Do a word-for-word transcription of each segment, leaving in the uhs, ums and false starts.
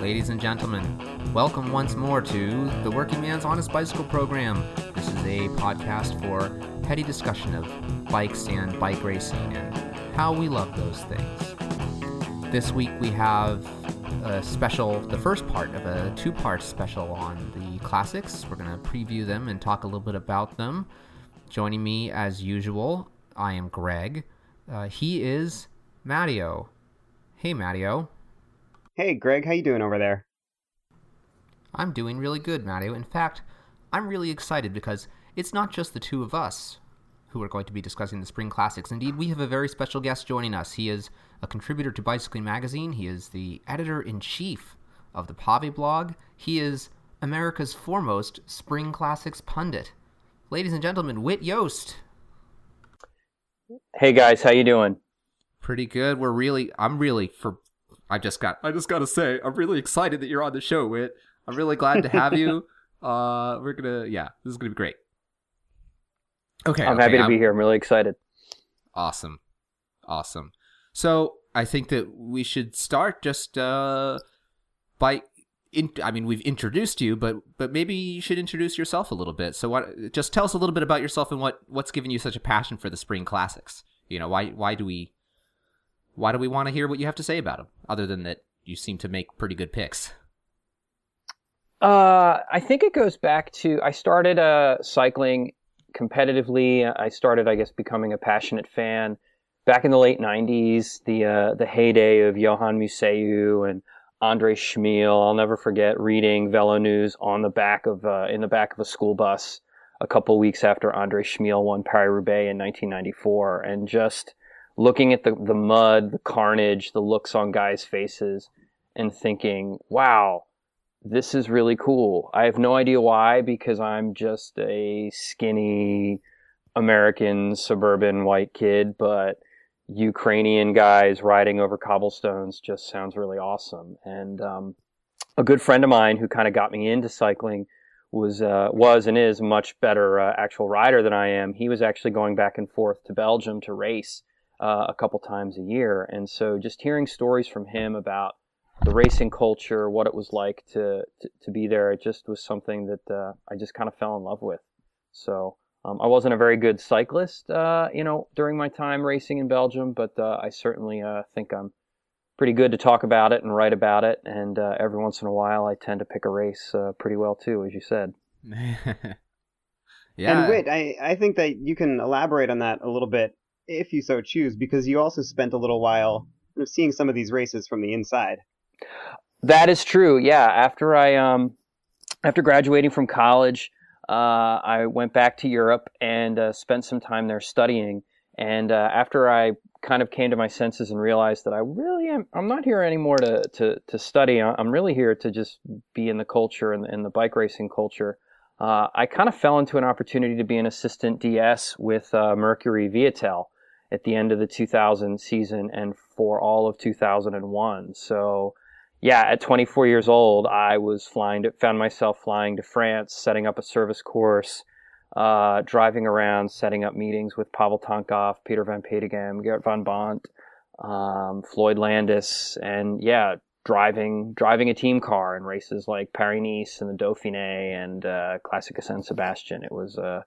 Ladies and gentlemen, welcome once more to the Working Man's Honest Bicycle Program. This is a podcast for petty discussion of bikes and bike racing and how we love those things. This week we have a special, the first part of a two-part special on the classics. We're going to preview them and talk a little bit about them. Joining me as usual, I am Greg. Uh, he is Mattio. Hey, Mattio. Hey, Greg. How you doing over there? I'm doing really good, Mattio. In fact, I'm really excited because it's not just the two of us who are going to be discussing the Spring Classics. Indeed, we have a very special guest joining us. He is a contributor to Bicycling Magazine. He is the editor-in-chief of the Pavé blog. He is America's foremost Spring Classics pundit. Ladies and gentlemen, Whit Yost. Hey guys, how you doing? Pretty good. We're really, I'm really for, I just got, I just got to say, I'm really excited that you're on the show, Whit. I'm really glad to have you. Uh, we're going to, yeah, this is going to be great. Okay. I'm okay, happy to I'm, be here. I'm really excited. Awesome. Awesome. So I think that we should start just uh, by, in, I mean, we've introduced you, but but maybe you should introduce yourself a little bit. So what, just tell us a little bit about yourself and what, what's given you such a passion for the Spring Classics. You know, why why do we why do we want to hear what you have to say about them, other than that you seem to make pretty good picks? Uh, I think it goes back to, I started uh, cycling competitively. I started, I guess, becoming a passionate fan back in the late nineties, the uh, the heyday of Johan Museu and Andrei Tchmil. I'll never forget reading Velo News on the back of uh, in the back of a school bus a couple weeks after Andrei Tchmil won Paris-Roubaix in nineteen ninety-four, and just looking at the, the mud, the carnage, the looks on guys' faces, and thinking, wow, this is really cool. I have no idea why, because I'm just a skinny American suburban white kid, but Ukrainian guys riding over cobblestones just sounds really awesome. And um, a good friend of mine who kind of got me into cycling was uh, was and is a much better uh, actual rider than I am. He was actually going back and forth to Belgium to race uh, a couple times a year. And so just hearing stories from him about the racing culture, what it was like to, to, to be there, it just was something that uh, I just kind of fell in love with. So Um, I wasn't a very good cyclist, uh, you know, during my time racing in Belgium, but uh, I certainly uh, think I'm pretty good to talk about it and write about it. And uh, every once in a while, I tend to pick a race uh, pretty well, too, as you said. Yeah. And Whit, I, I think that you can elaborate on that a little bit, if you so choose, because you also spent a little while seeing some of these races from the inside. That is true. Yeah. After I um, after graduating from college, Uh, I went back to Europe and uh, spent some time there studying. And uh, after I kind of came to my senses and realized that I really am, I'm not here anymore to, to, to study. I'm really here to just be in the culture and, and the bike racing culture. Uh, I kind of fell into an opportunity to be an assistant D S with uh, Mercury Viatel at the end of the two thousand season and for all of two thousand one. So yeah, at twenty-four years old, I was flying to, found myself flying to France, setting up a service course, uh, driving around, setting up meetings with Pavel Tonkov, Peter Van Petegem, Gerrit Van Bont, um, Floyd Landis, and yeah, driving driving a team car in races like Paris-Nice and the Dauphiné and uh, Classica San Sebastian. It was uh,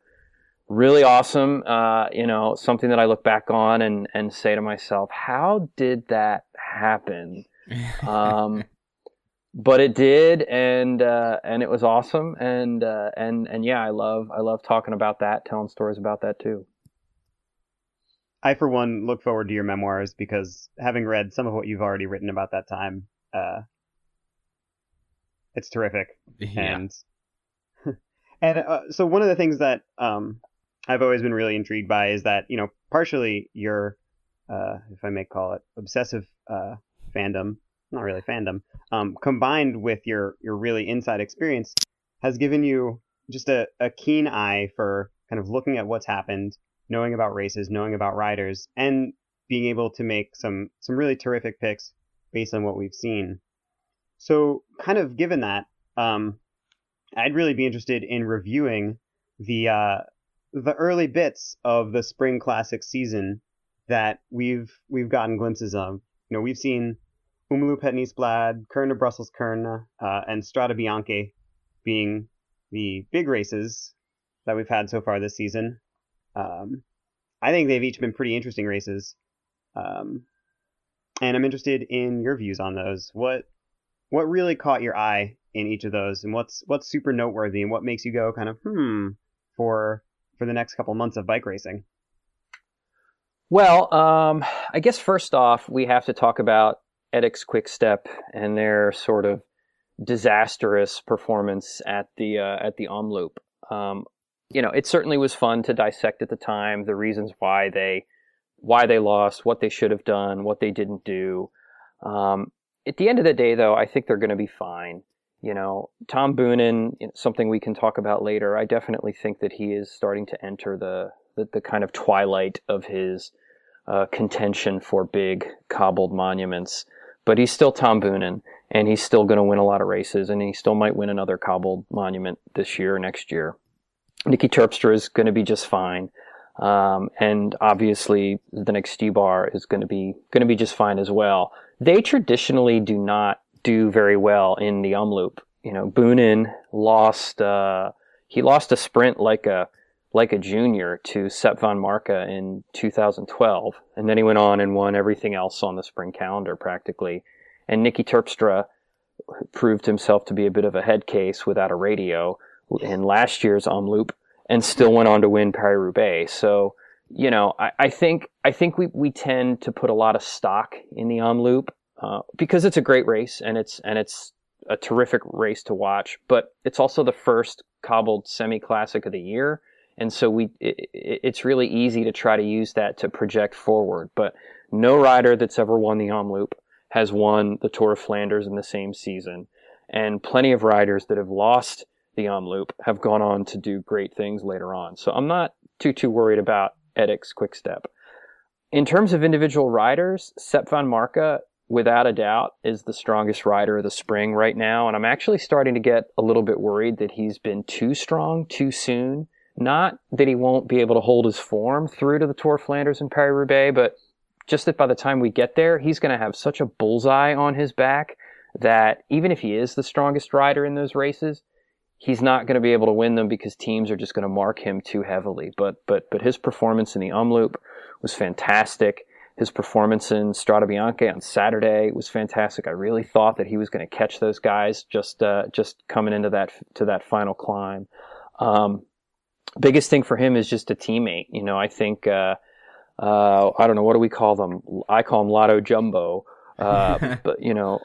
really awesome, uh, you know, something that I look back on and, and say to myself, how did that happen? um, but it did, and uh, and it was awesome, and uh, and and yeah, I love I love talking about that, telling stories about that too. I, for one, look forward to your memoirs because having read some of what you've already written about that time, uh, it's terrific. Yeah. And and uh, so one of the things that um, I've always been really intrigued by is that, you know, partially your uh, if I may call it obsessive Uh, fandom, not really fandom, um, combined with your, your really inside experience has given you just a, a keen eye for kind of looking at what's happened, knowing about races, knowing about riders, and being able to make some, some really terrific picks based on what we've seen. So kind of given that, um, I'd really be interested in reviewing the, uh, the early bits of the Spring Classic season that we've, we've gotten glimpses of. You know, we've seen Omloop Het Nieuwsblad, Kurne-Brussels-Kurne, uh, and Strada Bianche being the big races that we've had so far this season. Um, I think they've each been pretty interesting races. Um, and I'm interested in your views on those. What what really caught your eye in each of those, and what's what's super noteworthy, and what makes you go kind of, hmm, for for the next couple months of bike racing? Well, um, I guess first off, we have to talk about Etixx Quick Step and their sort of disastrous performance at the uh, at the Omloop. Um, you know, it certainly was fun to dissect at the time the reasons why they why they lost, what they should have done, what they didn't do. Um, at the end of the day, though, I think they're going to be fine. You know, Tom Boonen, you know, something we can talk about later. I definitely think that he is starting to enter the the, the kind of twilight of his uh, contention for big cobbled monuments. But he's still Tom Boonen, and he's still going to win a lot of races, and he still might win another cobbled monument this year or next year. Niki Terpstra is going to be just fine, um, and obviously the next Štybar is going to be going to be just fine as well. They traditionally do not do very well in the Omloop. You know, Boonen lost uh, he lost a sprint like a like a junior to Sep Vanmarcke in two thousand twelve, and then he went on and won everything else on the spring calendar practically. And Niki Terpstra proved himself to be a bit of a head case without a radio in last year's Omloop, and still went on to win Paris-Roubaix. So, you know, I, I think I think we we tend to put a lot of stock in the Omloop. Uh, because it's a great race, and it's and it's a terrific race to watch, but it's also the first cobbled semi-classic of the year, and so we it, it's really easy to try to use that to project forward. But no rider that's ever won the Omloop has won the Tour of Flanders in the same season, and plenty of riders that have lost the Omloop have gone on to do great things later on. So I'm not too too worried about Etixx Quick Step. In terms of individual riders, Sep Vanmarcke, without a doubt, is the strongest rider of the spring right now. And I'm actually starting to get a little bit worried that he's been too strong too soon. Not that he won't be able to hold his form through to the Tour of Flanders and Paris-Roubaix, but just that by the time we get there, he's going to have such a bullseye on his back that even if he is the strongest rider in those races, he's not going to be able to win them because teams are just going to mark him too heavily. But but but his performance in the Omloop was fantastic. His performance in Strada Bianche on Saturday was fantastic. I really thought that he was going to catch those guys just uh, just coming into that to that final climb. Um, biggest thing for him is just a teammate. You know, I think uh, uh, I don't know, what do we call them? I call him Lotto Jumbo. Uh, but you know,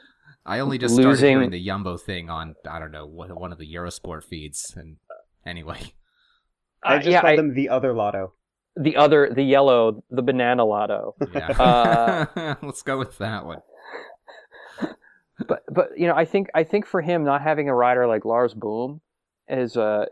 I only just losing... started hearing the Jumbo thing on I don't know one of the Eurosport feeds. And anyway, uh, I just yeah, call I... them the other Lotto. The other, the yellow, the banana Lotto. Yeah. Uh, Let's go with that one. But, but you know, I think I think for him, not having a rider like Lars Boom is uh,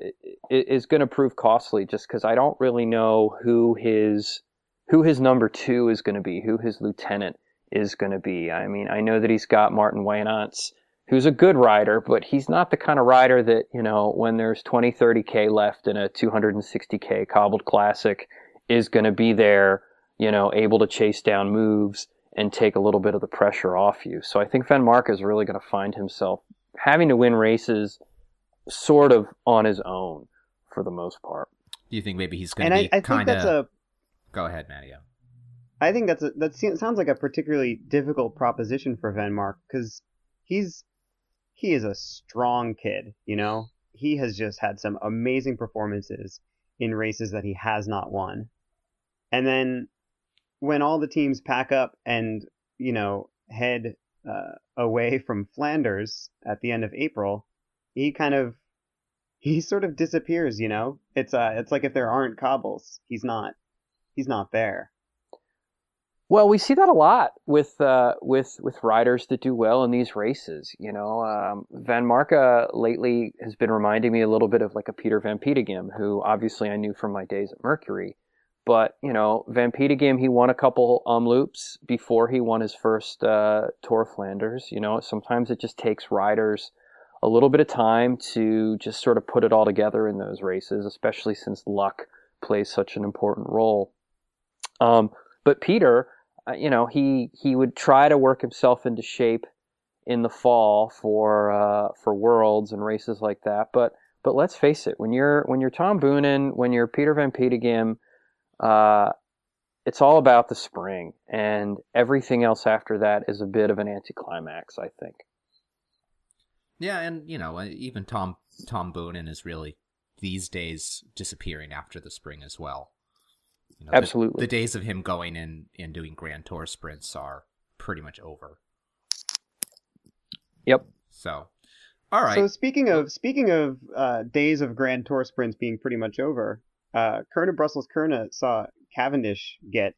is going to prove costly. Just because I don't really know who his who his number two is going to be, who his lieutenant is going to be. I mean, I know that he's got Martin Wainants, who's a good rider, but he's not the kind of rider that, you know, when there's twenty, thirty K left in a two hundred sixty K cobbled classic, is going to be there, you know, able to chase down moves and take a little bit of the pressure off you. So I think Vanmarcke is really going to find himself having to win races sort of on his own for the most part. Do you think maybe he's going to be I, I kind of... A... Go ahead, Mattio. I think that's a, that sounds like a particularly difficult proposition for Vanmarcke, because he's he is a strong kid, you know? He has just had some amazing performances in races that he has not won. And then when all the teams pack up and, you know, head uh, away from Flanders at the end of April, he kind of, he sort of disappears, you know? It's uh, it's like if there aren't cobbles, he's not, he's not there. Well, we see that a lot with uh, with with riders that do well in these races. You know, um, Vanmarcke lately has been reminding me a little bit of like a Peter Van Petegem, who obviously I knew from my days at Mercury. But you know, Van Petegem, he won a couple Omloops before he won his first uh, Tour of Flanders. You know, sometimes it just takes riders a little bit of time to just sort of put it all together in those races, especially since luck plays such an important role. Um, but Peter, you know, he, he would try to work himself into shape in the fall for uh, for Worlds and races like that. But but let's face it, when you're when you're Tom Boonen, when you're Peter Van Petegem, uh, it's all about the spring, and everything else after that is a bit of an anticlimax, I think. Yeah, and you know, even Tom Tom Boonen is really these days disappearing after the spring as well. You know, absolutely, the, the days of him going in and doing Grand Tour sprints are pretty much over. Yep. So, all right. So speaking of speaking of uh, days of Grand Tour sprints being pretty much over, uh, Kurne-Brussels-Kurne saw Cavendish get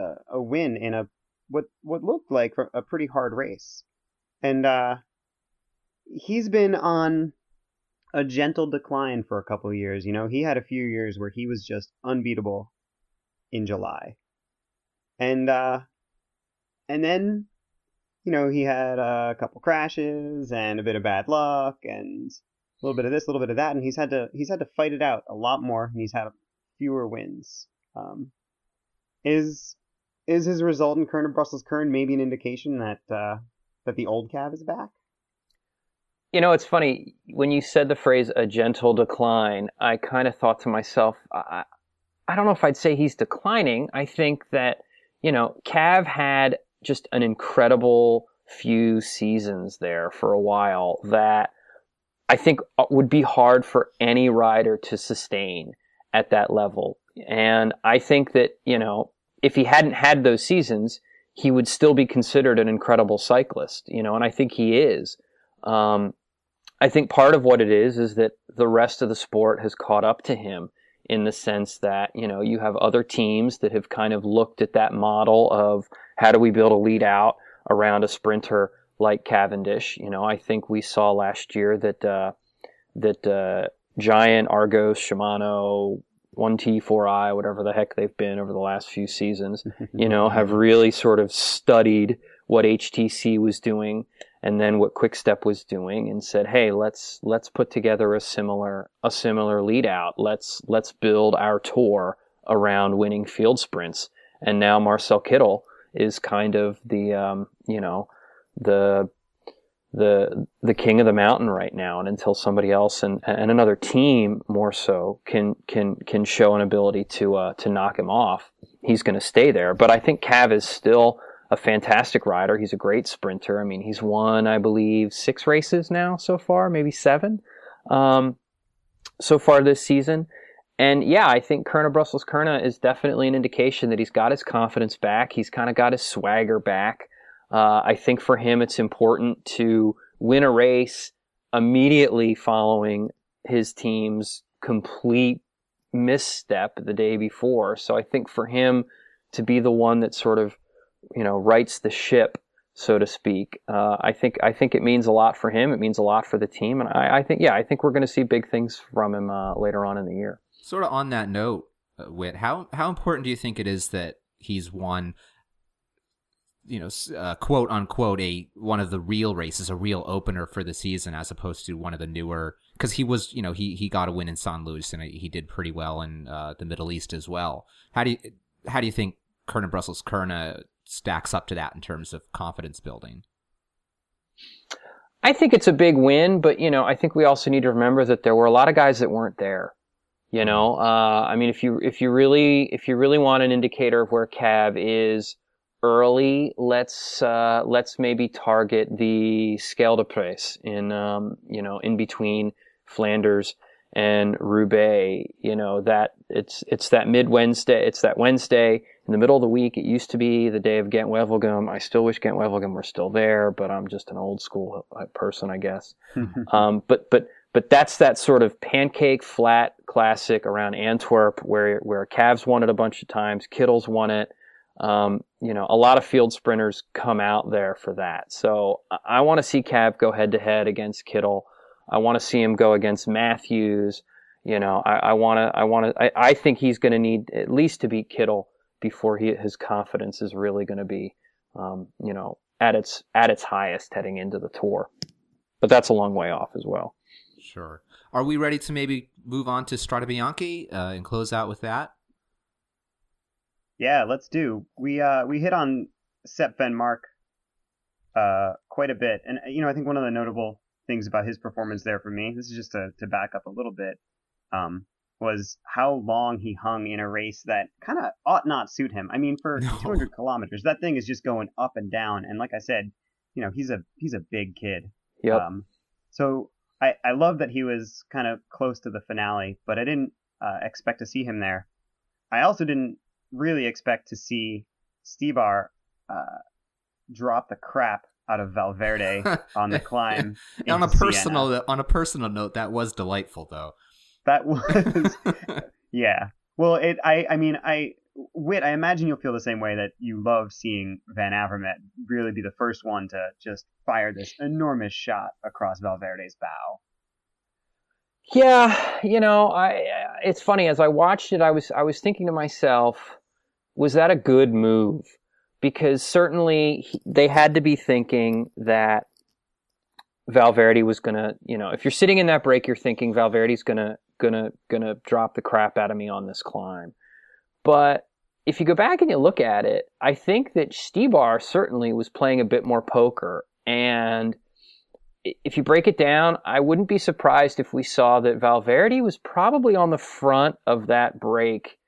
uh, a win in a what what looked like a pretty hard race, and uh, he's been on a gentle decline for a couple of years. You know, he had a few years where he was just unbeatable in July, and uh, and then. You know, he had a couple crashes and a bit of bad luck and a little bit of this, a little bit of that, and he's had to he's had to fight it out a lot more, and he's had fewer wins. Um, is is his result in Kurne-Brussels-Kurne maybe an indication that uh, that the old Cav is back? You know, it's funny when you said the phrase "a gentle decline." I kind of thought to myself, I, I don't know if I'd say he's declining. I think that you know, Cav had just an incredible few seasons there for a while that I think would be hard for any rider to sustain at that level. And I think that, you know, if he hadn't had those seasons, he would still be considered an incredible cyclist, you know, and I think he is. Um, I think part of what it is is that the rest of the sport has caught up to him in the sense that, you know, you have other teams that have kind of looked at that model of, how do we build a lead out around a sprinter like Cavendish? You know, I think we saw last year that uh, that uh, Giant, Argos, Shimano, one T four I, whatever the heck they've been over the last few seasons, you know, have really sort of studied what H T C was doing and then what Quick Step was doing and said, hey, let's let's put together a similar a similar lead out. Let's let's build our tour around winning field sprints. And now Marcel Kittel is kind of the um, you know the the the king of the mountain right now, and until somebody else and, and another team more so can can can show an ability to uh, to knock him off, he's going to stay there. But I think Cav is still a fantastic rider. He's a great sprinter. I mean, he's won, I believe, six races now so far, maybe seven um, so far this season. And yeah, I think Kurne-Brussels-Kurne is definitely an indication that he's got his confidence back. He's kind of got his swagger back. Uh, I think for him, it's important to win a race immediately following his team's complete misstep the day before. So I think for him to be the one that sort of, you know, rights the ship, so to speak, uh, I think I think it means a lot for him. It means a lot for the team, and I, I think yeah, I think we're going to see big things from him uh, later on in the year. Sort of on that note, Whit, how how important do you think it is that he's won, you know, uh, quote unquote, a one of the real races, a real opener for the season, as opposed to one of the newer? Because he was, you know, he he got a win in San Luis, and he did pretty well in uh, the Middle East as well. How do you how do you think Kurne-Brussels-Kurne stacks up to that in terms of confidence building? I think it's a big win, but you know, I think we also need to remember that there were a lot of guys that weren't there. You know, uh, I mean, if you if you really if you really want an indicator of where Cav is early, let's uh, let's maybe target the Scheldeprijs in um, you know in between Flanders and Roubaix. You know that it's it's that mid Wednesday, it's that Wednesday in the middle of the week. It used to be the day of Gent-Wevelgem. I still wish Gent-Wevelgem were still there, but I'm just an old school person, I guess. um, but but. But that's that sort of pancake flat classic around Antwerp where where Cavs won it a bunch of times, Kittel's won it. Um, you know, a lot of field sprinters come out there for that. So I want to see Cav go head-to-head against Kittel. I want to see him go against Matthews. You know, I want to, I want to, I, I think he's going to need at least to beat Kittel before he, his confidence is really going to be, um, you know, at its at its highest heading into the tour. But that's a long way off as well. Sure. Are we ready to maybe move on to Strada Bianche uh, and close out with that? Yeah, let's do. We uh, we hit on Sep Vanmarcke uh, quite a bit. And, you know, I think one of the notable things about his performance there for me, this is just to, to back up a little bit, um, was how long he hung in a race that kind of ought not suit him. I mean, for no. two hundred kilometers, that thing is just going up and down. And like I said, you know, he's a he's a big kid. Yep. Um, so I, I love that he was kind of close to the finale, but I didn't uh, expect to see him there. I also didn't really expect to see Štybar uh, drop the crap out of Valverde on the climb. on a personal Siena. on a personal note, that was delightful, though. That was, yeah. Well, it. I. I mean, I. Whit, I imagine you'll feel the same way, that you love seeing Van Avermaet really be the first one to just fire this enormous shot across Valverde's bow. Yeah, you know, I. It's funny, as I watched it, I was I was thinking to myself, was that a good move? Because certainly they had to be thinking that Valverde was gonna, you know, if you're sitting in that break, you're thinking Valverde's gonna gonna gonna drop the crap out of me on this climb. But if you go back and you look at it, I think that Štybar certainly was playing a bit more poker. And if you break it down, I wouldn't be surprised if we saw that Valverde was probably on the front of that break,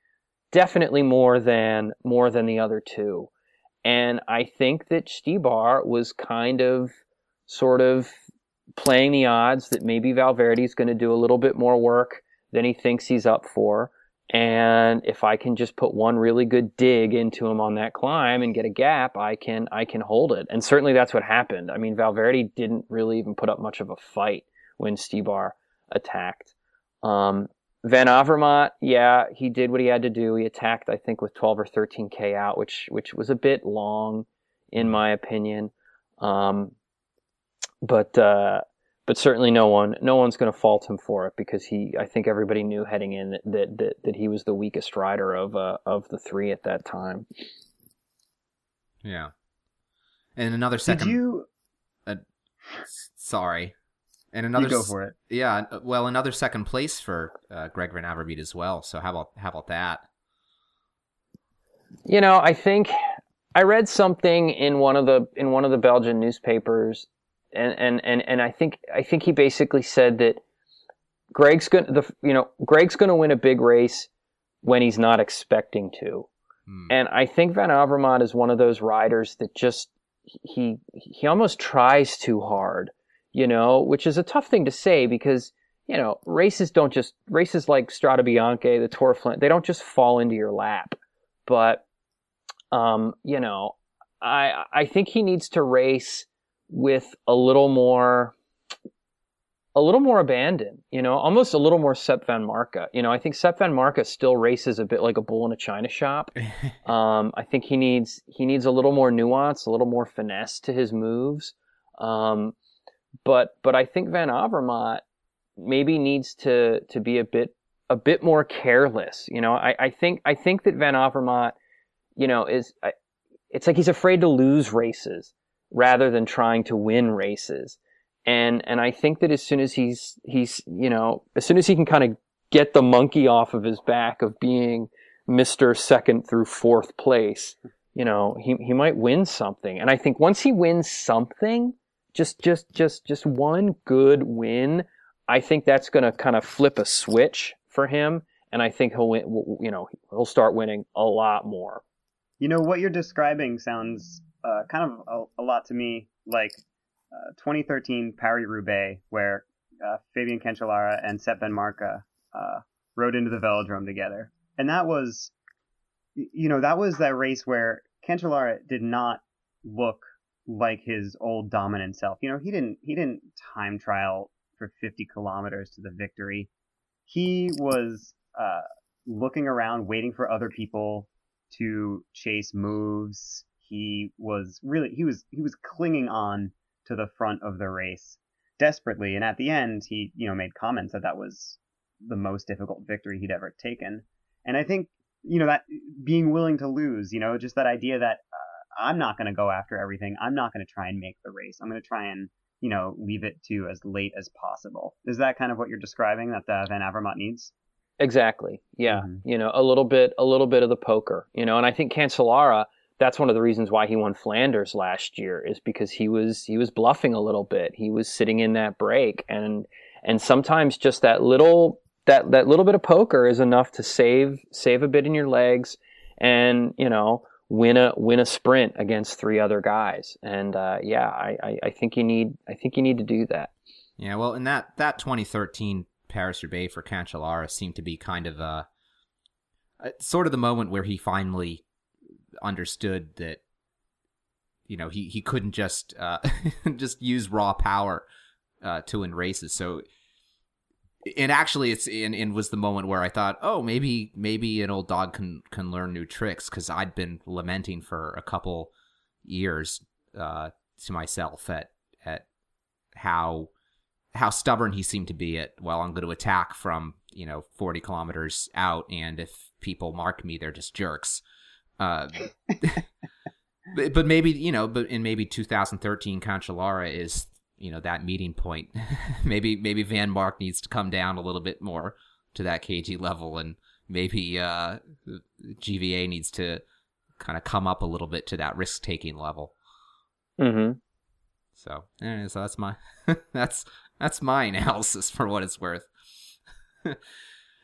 definitely more than more than the other two. And I think that Štybar was kind of sort of playing the odds that maybe Valverde's going to do a little bit more work than he thinks he's up for. And if I can just put one really good dig into him on that climb and get a gap, I can I can hold it. And certainly that's what happened. I mean, Valverde didn't really even put up much of a fight when Štybar attacked. Um, Van Avermaet, yeah, he did what he had to do. He attacked, I think, with twelve or thirteen K out, which which was a bit long, in my opinion. Um, but uh, but certainly no one no one's going to fault him for it, because he I think everybody knew heading in that that, that, that he was the weakest rider of uh, of the three at that time. Yeah, and another second. Did you? Uh, sorry, and another. You go for it. Yeah, well, another second place for uh, Greg Van Avermaet as well. So how about how about that? You know, I think I read something in one of the in one of the Belgian newspapers. And, and and and I think I think he basically said that Greg's gonna the you know Greg's gonna win a big race when he's not expecting to, mm. and I think Van Avermaet is one of those riders that just he he almost tries too hard, you know, which is a tough thing to say, because you know races don't just races like Strada Bianche, the Tour of Flanders, they don't just fall into your lap, but um you know I I think he needs to race with a little more, a little more abandon, you know, almost a little more Sep Vanmarcke. You know, I think Sep Vanmarcke still races a bit like a bull in a china shop. um, I think he needs he needs a little more nuance, a little more finesse to his moves. Um, but but I think Van Avermaet maybe needs to to be a bit a bit more careless. You know, I, I think I think that Van Avermaet, you know, is I, it's like he's afraid to lose races rather than trying to win races. And and I think that as soon as he's he's you know, as soon as he can kind of get the monkey off of his back of being Mister Second through fourth place, you know, he he might win something. And I think once he wins something, just just just just one good win, I think that's going to kind of flip a switch for him, and I think he'll win, you know, he'll start winning a lot more. You know, what you're describing sounds Uh, kind of a, a lot to me like uh, twenty thirteen Paris-Roubaix, where uh, Fabian Cancellara and Sep Vanmarcke uh, rode into the velodrome together. And that was, you know, that was that race where Cancellara did not look like his old dominant self. You know, he didn't he didn't time trial for fifty kilometers to the victory. He was uh, looking around, waiting for other people to chase moves. He was really he was he was clinging on to the front of the race desperately, and at the end he you know made comments that that was the most difficult victory he'd ever taken. And I think you know that being willing to lose, you know, just that idea that uh, I'm not going to go after everything, I'm not going to try and make the race, I'm going to try and you know leave it to as late as possible. Is that kind of what you're describing that uh, Van Avermaet needs? Exactly. Yeah. Mm-hmm. You know, a little bit a little bit of the poker, you know, and I think Cancellara. that's one of the reasons why he won Flanders last year, is because he was he was bluffing a little bit. He was sitting in that break, and and sometimes just that little that that little bit of poker is enough to save save a bit in your legs, and you know win a win a sprint against three other guys. And uh, yeah, I, I I think you need I think you need to do that. Yeah, well, in that that twenty thirteen Paris-Roubaix for Cancellara seemed to be kind of a sort of the moment where he finally understood that, you know, he, he couldn't just uh, just use raw power uh, to win races. So, and actually, it's and, and was the moment where I thought, oh, maybe maybe an old dog can can learn new tricks, because I'd been lamenting for a couple years uh, to myself at at how how stubborn he seemed to be at, well, I'm going to attack from, you know, forty kilometers out, and if people mark me, they're just jerks. Uh, but, but maybe, you know, but in maybe two thousand thirteen, Cancellara is, you know, that meeting point. maybe maybe Van Mark needs to come down a little bit more to that K G level, and maybe uh, G V A needs to kind of come up a little bit to that risk-taking level. Mm-hmm. So, anyway, so that's my that's that's my analysis for what it's worth.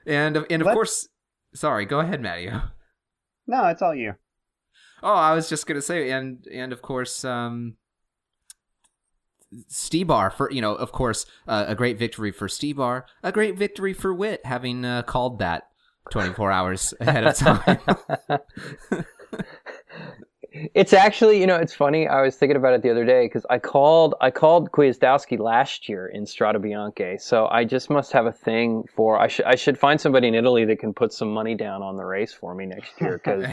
and and of what? course, sorry, go ahead, Matteo. No, it's all you. Oh, I was just gonna say, and and of course, um, Štybar for you know, of course, uh, a great victory for Štybar, a great victory for Whit, having uh, called that twenty-four hours ahead of time. It's actually, you know, it's funny. I was thinking about it the other day because I called I called Kwiatkowski last year in Strada Bianche. So I just must have a thing for I should I should find somebody in Italy that can put some money down on the race for me next year, because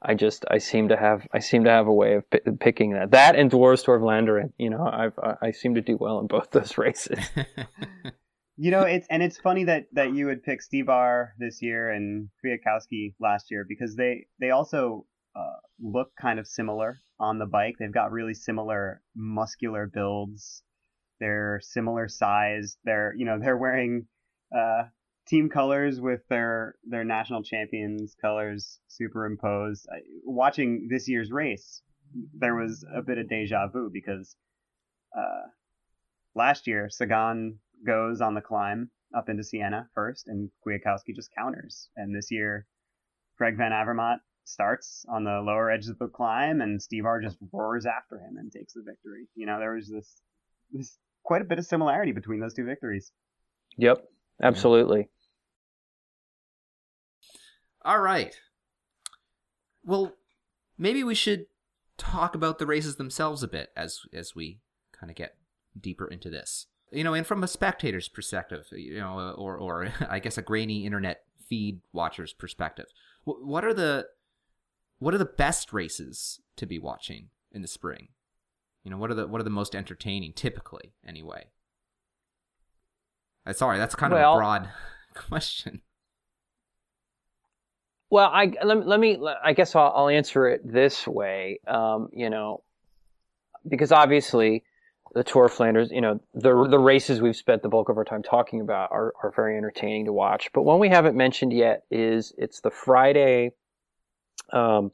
I just I seem to have I seem to have a way of p- picking that that and Dwarves Tour of Vlaanderen. You know, I've, I I seem to do well in both those races. You know, it's and it's funny that, that you would pick Štybar this year and Kwiatkowski last year, because they they also. Uh, look kind of similar on the bike. They've got really similar muscular builds. They're similar size. They're, you know, they're wearing uh, team colors with their their national champions colors superimposed. I, watching this year's race, there was a bit of deja vu, because uh, last year Sagan goes on the climb up into Siena first, and Kwiatkowski just counters. And this year, Greg Van Avermaet starts on the lower edge of the climb, and Štybar just roars after him and takes the victory. You know, there was this, this quite a bit of similarity between those two victories. Yep, absolutely. Yeah. All right. Well, maybe we should talk about the races themselves a bit as as we kind of get deeper into this. You know, and from a spectator's perspective, you know, or or I guess a grainy internet feed watcher's perspective, what are the What are the best races to be watching in the spring? You know, what are the what are the most entertaining, typically, anyway? Uh, sorry, that's kind well, of a broad question. Well, I let, let me. I guess I'll, I'll answer it this way. Um, you know, because obviously, the Tour of Flanders, you know, the the races we've spent the bulk of our time talking about are are very entertaining to watch. But one we haven't mentioned yet is it's the Friday. Um,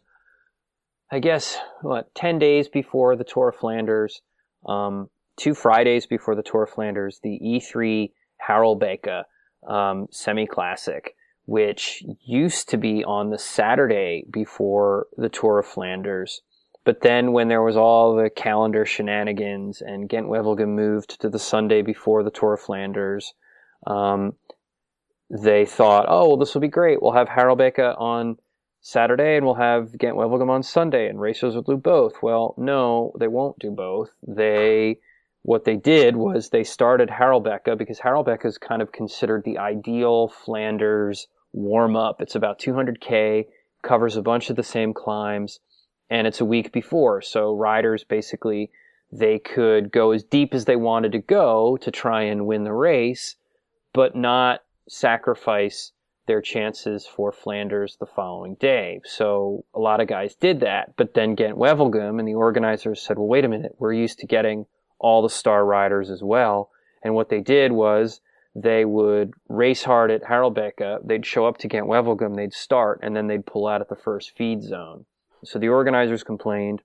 I guess what ten days before the Tour of Flanders, um, two Fridays before the Tour of Flanders, the E three Harelbeke um, semi classic, which used to be on the Saturday before the Tour of Flanders, but then when there was all the calendar shenanigans and Gent-Wevelgem moved to the Sunday before the Tour of Flanders, um, they thought, oh, well, this will be great. We'll have Harelbeke on Saturday, and we'll have Gent-Wevelgem on Sunday, and racers will do both. Well, no, they won't do both. They, what they did was they started Harelbeke, because Harelbeke is kind of considered the ideal Flanders warm-up. It's about two hundred K, covers a bunch of the same climbs, and it's a week before. So riders, basically, they could go as deep as they wanted to go to try and win the race, but not sacrifice their chances for Flanders the following day. So a lot of guys did that, but then Gent-Wevelgem and the organizers said, well, wait a minute, we're used to getting all the star riders as well. And what they did was they would race hard at Harelbeke, they'd show up to Gent-Wevelgem, they'd start, and then they'd pull out at the first feed zone. So the organizers complained,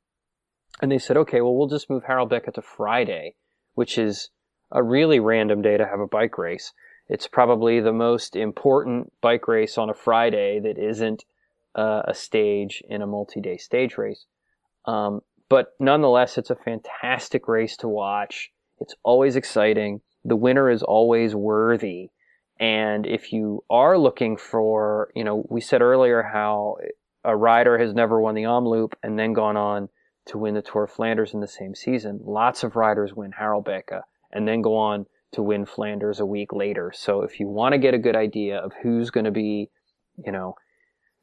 and they said, okay, well, we'll just move Harelbeke to Friday, which is a really random day to have a bike race. It's probably the most important bike race on a Friday that isn't uh, a stage in a multi-day stage race. Um, but nonetheless, it's a fantastic race to watch. It's always exciting. The winner is always worthy. And if you are looking for, you know, we said earlier how a rider has never won the Omloop and then gone on to win the Tour of Flanders in the same season. Lots of riders win Harelbeke and then go on to win Flanders a week later. So if you want to get a good idea of who's going to be, you know,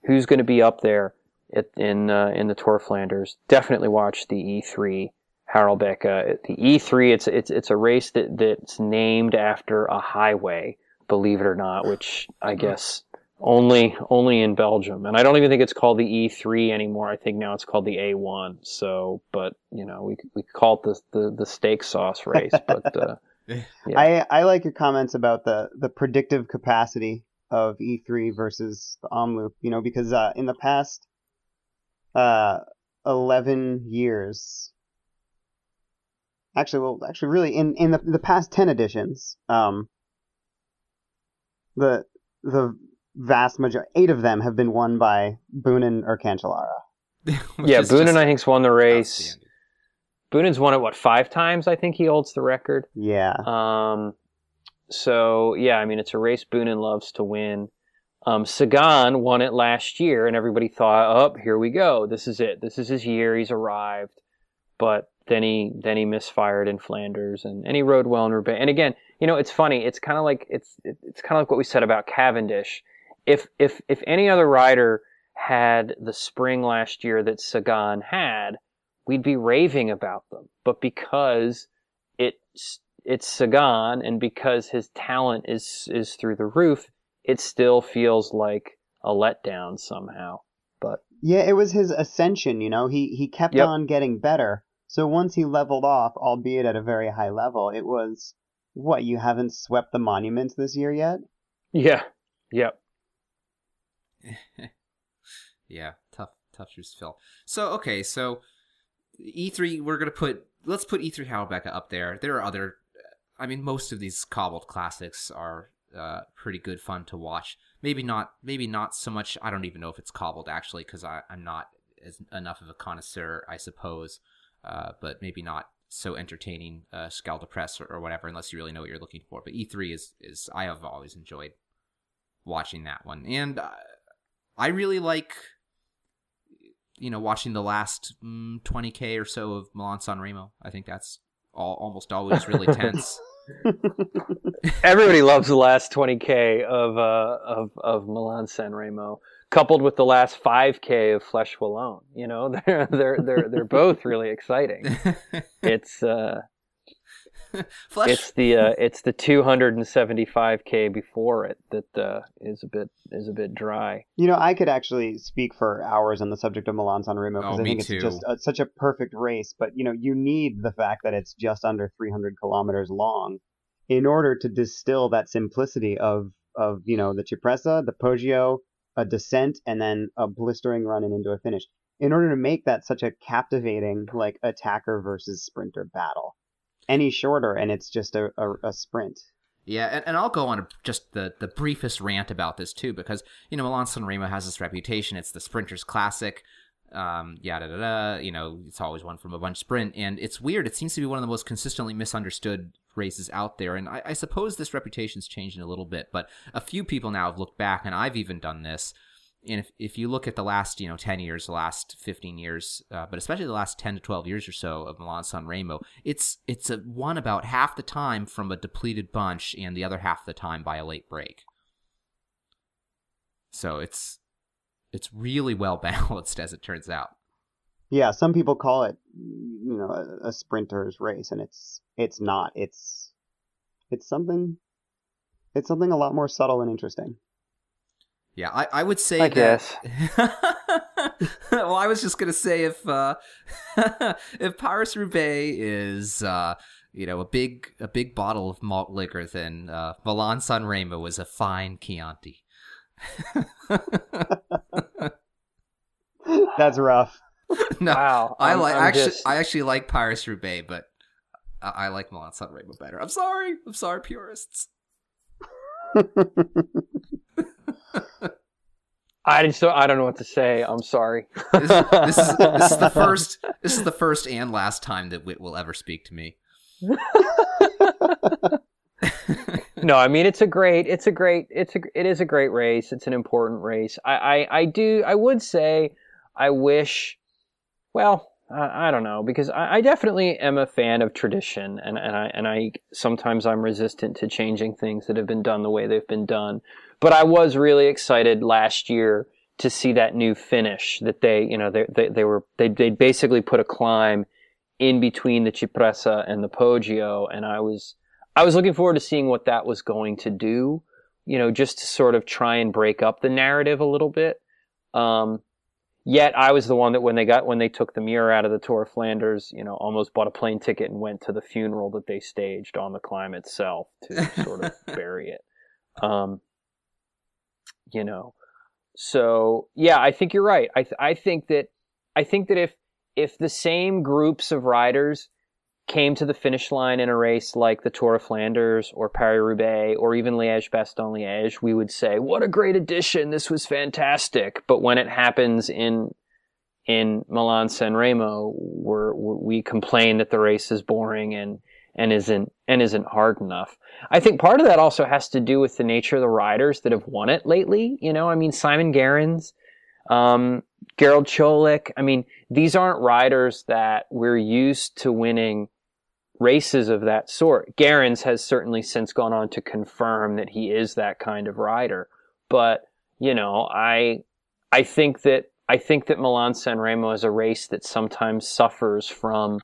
who's going to be up there at, in uh, in the Tour of Flanders, definitely watch the E three Harelbeke. The E three, it's it's it's a race that that's named after a highway, believe it or not, which I guess only only in Belgium. And I don't even think it's called the E three anymore. I think now it's called the A one. So, but you know, we we call it the the, the steak sauce race. But uh, yeah. I I like your comments about the the predictive capacity of E three versus the Omloop. You know, because uh, in the past uh, eleven years. Actually, well, actually, really, in, in the the past ten editions, um, the the vast majority, eight of them, have been won by Boonen or Cancellara. Yeah, Boonen, I think's won the race. Boonen's won it what five times? I think he holds the record. Yeah. Um. So yeah, I mean, it's a race Boonen loves to win. Um, Sagan won it last year, and everybody thought, oh, here we go. This is it. This is his year. He's arrived. But Then he then he misfired in Flanders, and, and he rode well in Roubaix. And again, you know, it's funny. It's kind of like it's it's kind of like what we said about Cavendish. If if if any other rider had the spring last year that Sagan had, we'd be raving about them. But because it's it's Sagan, and because his talent is is through the roof, it still feels like a letdown somehow. But yeah, it was his ascension. You know, he he kept yep. on getting better. So once he leveled off, albeit at a very high level, it was, what, you haven't swept the monuments this year yet? Yeah. Yep. yeah. Tough, tough shoes to fill. So, okay. So E three, we're going to put, let's put E three Harelbeke up there. There are other, I mean, most of these cobbled classics are uh, pretty good fun to watch. Maybe not, maybe not so much. I don't even know if it's cobbled actually, because I'm not as enough of a connoisseur, I suppose. Uh, but maybe not so entertaining, uh, Scheldeprijs or, or whatever, unless you really know what you're looking for. But E three is, is I have always enjoyed watching that one. And uh, I really like, you know, watching the last mm, twenty K or so of Milan-San Remo. I think that's all, almost always really tense. Everybody loves the last twenty K of, uh, of, of Milan-San Remo, coupled with the last five K of Flesh Wallon. You know, they're they're they're they're both really exciting. It's uh, Flesh. It's the uh, it's the two seventy-five K before it that uh, is a bit is a bit dry. You know, I could actually speak for hours on the subject of Milan-San Remo because oh, I think it's too. just a, such a perfect race. But you know, you need the fact that it's just under three hundred kilometers long in order to distill that simplicity of of you know the Cipressa, the Poggio, a descent, and then a blistering run and into a finish, in order to make that such a captivating, like, attacker versus sprinter battle. Any shorter, and it's just a, a, a sprint. Yeah, and, and I'll go on a, just the, the briefest rant about this, too, because, you know, Milan-San Remo has this reputation. It's the sprinter's classic, um, yada, da, da, you know, it's always one from a bunch sprint, and it's weird. It seems to be one of the most consistently misunderstood races out there, and I, I suppose this reputation's changing a little bit, but a few people now have looked back, and I've even done this, and if, if you look at the last, you know, ten years, the last fifteen years, uh, but especially the last ten to twelve years or so of Milan-San Remo, it's it's a one about half the time from a depleted bunch and the other half the time by a late break. So it's it's really well balanced, as it turns out. Yeah, some people call it, you know, a, a sprinter's race, and it's it's not. It's it's something it's something a lot more subtle and interesting. Yeah, I, I would say I that... guess. Well, I was just gonna say if uh, if Paris-Roubaix is uh, you know a big a big bottle of malt liquor, then uh, Milan-San Remo is a fine Chianti. That's rough. No, wow. I like actually. Just... I actually like Paris-Roubaix, but I, I like Milan-San Remo better. I'm sorry. I'm sorry, purists. I just. I don't know what to say. I'm sorry. this, this is this is the first. This is the first and last time that Whit will ever speak to me. No, I mean it's a great, it's a great, it's a, it is a great race. It's an important race. I, I, I do, I would say, I wish. Well, I, I don't know because I, I definitely am a fan of tradition, and, and I, and I sometimes I'm resistant to changing things that have been done the way they've been done. But I was really excited last year to see that new finish that they, you know, they, they, they were, they, they basically put a climb in between the Cipressa and the Poggio, and I was. I was looking forward to seeing what that was going to do, you know, just to sort of try and break up the narrative a little bit. Um, yet I was the one that when they got, when they took the mirror out of the Tour of Flanders, you know, almost bought a plane ticket and went to the funeral that they staged on the climb itself to sort of bury it. Um, you know, so yeah, I think you're right. I, th- I think that, I think that if, if the same groups of riders came to the finish line in a race like the Tour of Flanders or Paris-Roubaix or even Liège-Bastogne-Liège, we would say, what a great addition, this was fantastic. But when it happens in in Milan-San Remo, we're, we complain that the race is boring and, and, isn't, and isn't hard enough. I think part of that also has to do with the nature of the riders that have won it lately. You know, I mean, Simon Gerrans, um, Gerald Čolik. I mean, these aren't riders that we're used to winning races of that sort. Gerrans has certainly since gone on to confirm that he is that kind of rider. But, you know, I I think that I think that Milan-San Remo is a race that sometimes suffers from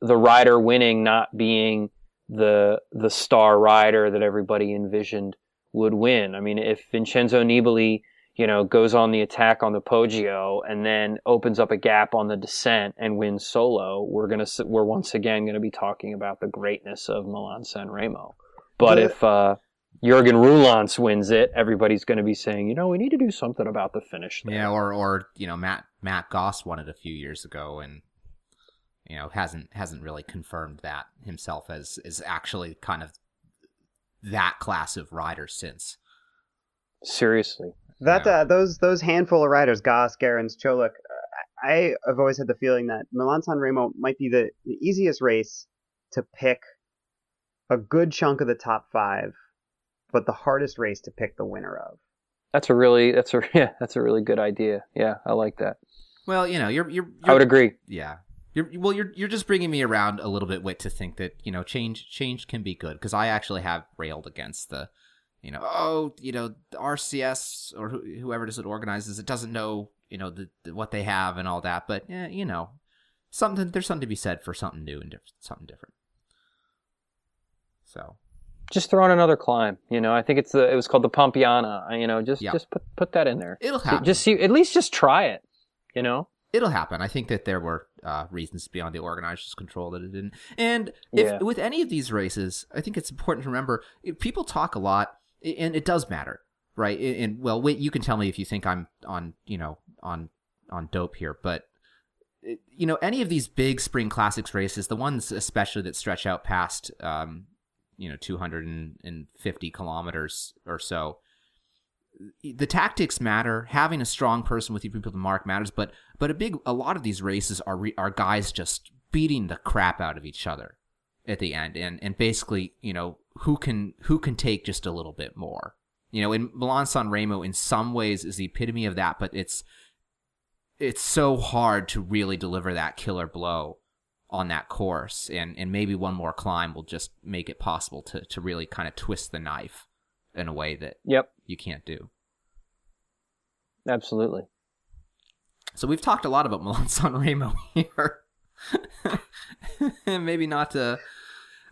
the rider winning not being the the star rider that everybody envisioned would win. I mean, if Vincenzo Nibali, you know, goes on the attack on the Poggio and then opens up a gap on the descent and wins solo, we're gonna we're once again gonna be talking about the greatness of Milan-San Remo. But yeah. if uh, Jurgen Roelants wins it, everybody's gonna be saying, you know, we need to do something about the finish there. Yeah, or or you know, Matt Matt Goss won it a few years ago and you know hasn't hasn't really confirmed that himself as is actually kind of that class of rider since. Seriously. That uh, those those handful of riders, Goss, Gerrans, Čolik, uh, I have always had the feeling that Milan-San Remo might be the, the easiest race to pick a good chunk of the top five, but the hardest race to pick the winner of. That's a really that's a yeah that's a really good idea. Yeah, I like that. Well, you know, you're you're. you're I would agree. Yeah. You're, well, you're you're just bringing me around a little bit, Whit, to think that you know change change can be good because I actually have railed against the. You know, oh, you know, the R C S or wh- whoever does it organizes, it doesn't know, you know, the, the, what they have and all that. But, eh, you know, something there's something to be said for something new and diff- something different. So, just throw in another climb. You know, I think it's the it was called the Pampiana. You know, just yeah. just put put that in there. It'll happen. Just see, at least just try it. You know, it'll happen. I think that there were uh, reasons beyond the organizers' control that it didn't. And if, yeah. with any of these races, I think it's important to remember people talk a lot. And it does matter, right? And well, wait, you can tell me if you think I'm on, you know, on on dope here. But you know, any of these big Spring Classics races, the ones especially that stretch out past, um, you know, two hundred fifty kilometers or so, the tactics matter. Having a strong person with you people to mark matters. But but a big a lot of these races are re, are guys just beating the crap out of each other at the end, and and basically, you know. Who can who can take just a little bit more? You know, in Milan-San Remo, in some ways, is the epitome of that. But it's it's so hard to really deliver that killer blow on that course, and and maybe one more climb will just make it possible to to really kind of twist the knife in a way that yep. you can't do. Absolutely. So we've talked a lot about Milan-San Remo here, maybe not to.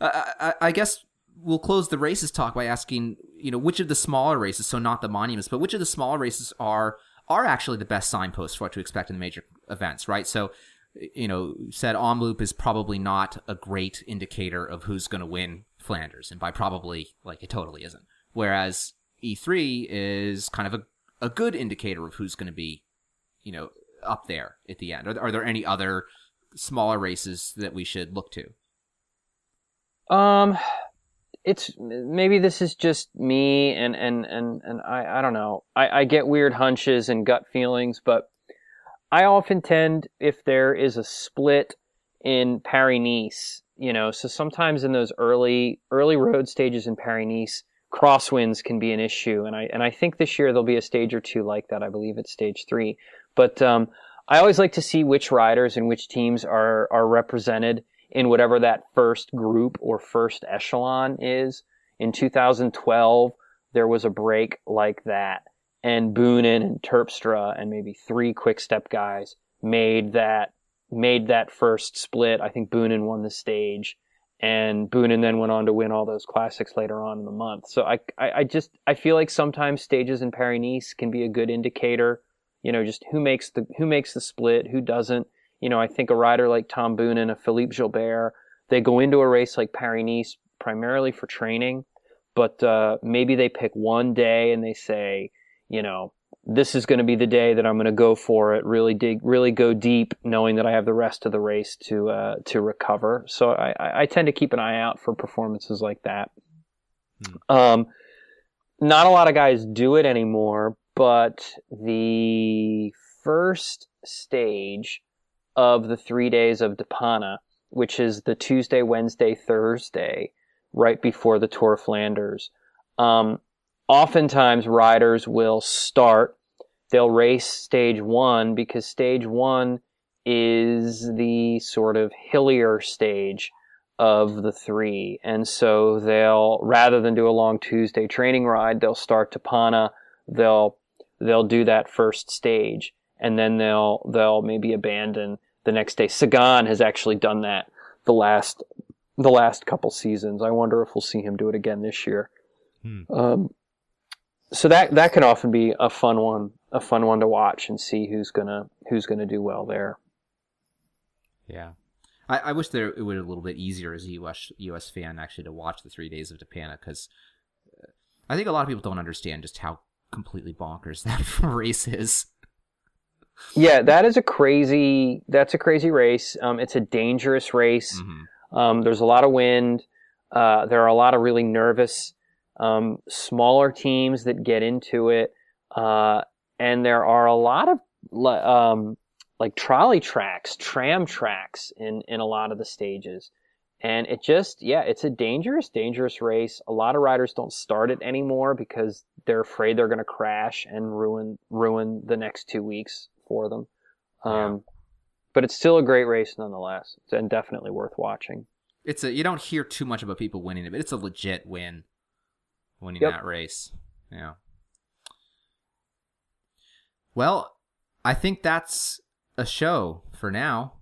I, I, I guess. We'll close the races talk by asking, you know, which of the smaller races, so not the monuments, but which of the smaller races are are actually the best signposts for what to expect in the major events, right? So, you know, said Omloop is probably not a great indicator of who's going to win Flanders, and by probably, like, it totally isn't. Whereas E three is kind of a, a good indicator of who's going to be, you know, up there at the end? Are, are there any other smaller races that we should look to? Um, it's maybe this is just me, and and and and I I don't know. I, I get weird hunches and gut feelings, but I often tend, if there is a split in Paris-Nice, you know, so sometimes in those early early road stages in Paris-Nice, crosswinds can be an issue, and I and I think this year there'll be a stage or two like that. I believe it's stage three, but um, I always like to see which riders and which teams are are represented in whatever that first group or first echelon is. In two thousand twelve, there was a break like that, and Boonen and Terpstra and maybe three Quick Step guys made that made that first split. I think Boonen won the stage, and Boonen then went on to win all those classics later on in the month. So I, I, I just I feel like sometimes stages in Paris-Nice can be a good indicator. You know, just who makes the who makes the split, who doesn't. You know, I think a rider like Tom Boonen, a Philippe Gilbert, they go into a race like Paris-Nice primarily for training, but uh, maybe they pick one day and they say, you know, this is going to be the day that I'm going to go for it, really dig, really go deep, knowing that I have the rest of the race to uh, to recover. So I, I tend to keep an eye out for performances like that. Hmm. Um, not a lot of guys do it anymore. But the first stage of the Three Days of De Panne, which is the Tuesday, Wednesday, Thursday, right before the Tour of Flanders, um, oftentimes riders will start, they'll race stage one, because stage one is the sort of hillier stage of the three. And so they'll, rather than do a long Tuesday training ride, they'll start to Panne. They'll they'll do that first stage, and then they'll they'll maybe abandon the next day. Sagan has actually done that the last the last couple seasons. I wonder if we'll see him do it again this year. Hmm. Um, so that that can often be a fun one, a fun one to watch and see who's gonna who's gonna do well there. Yeah, I, I wish there it would be a little bit easier as a U S U S fan actually to watch the Three Days of De Panne, because I think a lot of people don't understand just how completely bonkers that race is. Yeah, that is a crazy that's a crazy race. Um it's a dangerous race. Mm-hmm. Um there's a lot of wind. Uh there are a lot of really nervous um smaller teams that get into it. Uh and there are a lot of um like trolley tracks, tram tracks in in a lot of the stages. And it just, yeah, it's a dangerous, dangerous race. A lot of riders don't start it anymore because they're afraid they're going to crash and ruin ruin the next two weeks for them. Um, yeah. But it's still a great race nonetheless, and definitely worth watching. It's a, you don't hear too much about people winning it, but it's a legit win, winning yep. that race. Yeah. Well, I think that's a show for now.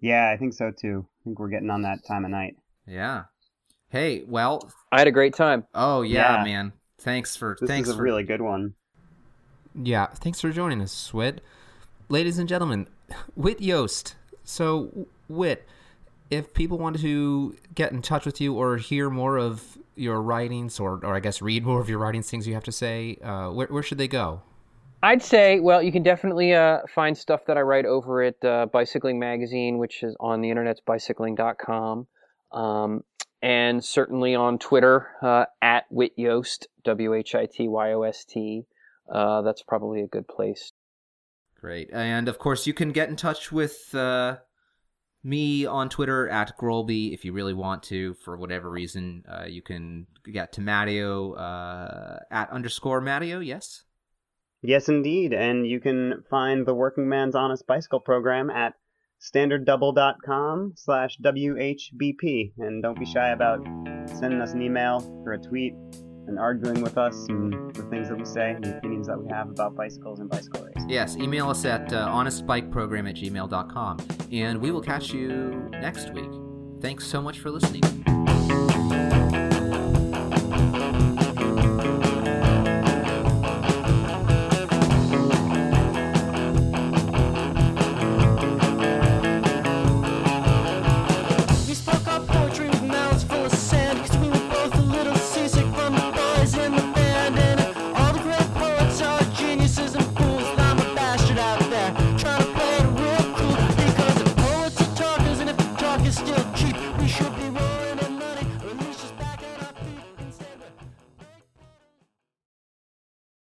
Yeah, I think so too. I think we're getting on that time of night. Yeah. Hey, well, I had a great time. Oh yeah, yeah. Man. Thanks for this thanks is a for, really good one. Yeah, thanks for joining us, Whit. Ladies and gentlemen, Whit Yost. So, Whit, if people wanted to get in touch with you or hear more of your writings, or, or I guess read more of your writings, things you have to say, uh, where where should they go? I'd say, well, you can definitely uh, find stuff that I write over at uh, Bicycling Magazine, which is on the internet's bicycling dot com, um, and certainly on Twitter, uh, at Whit Yost, W H I T Y O S T. Uh, that's probably a good place. Great. And, of course, you can get in touch with uh, me on Twitter, at Grolby, if you really want to, for whatever reason. Uh, you can get to Mattio, uh, at underscore Mattio, yes? Yes, indeed, and you can find the Working Man's Honest Bicycle Program at standarddouble.com slash WHBP, and don't be shy about sending us an email or a tweet and arguing with us and the things that we say and the opinions that we have about bicycles and bicycle races. Yes, email us at uh, honestbikeprogram at gmail dot com, and we will catch you next week. Thanks so much for listening.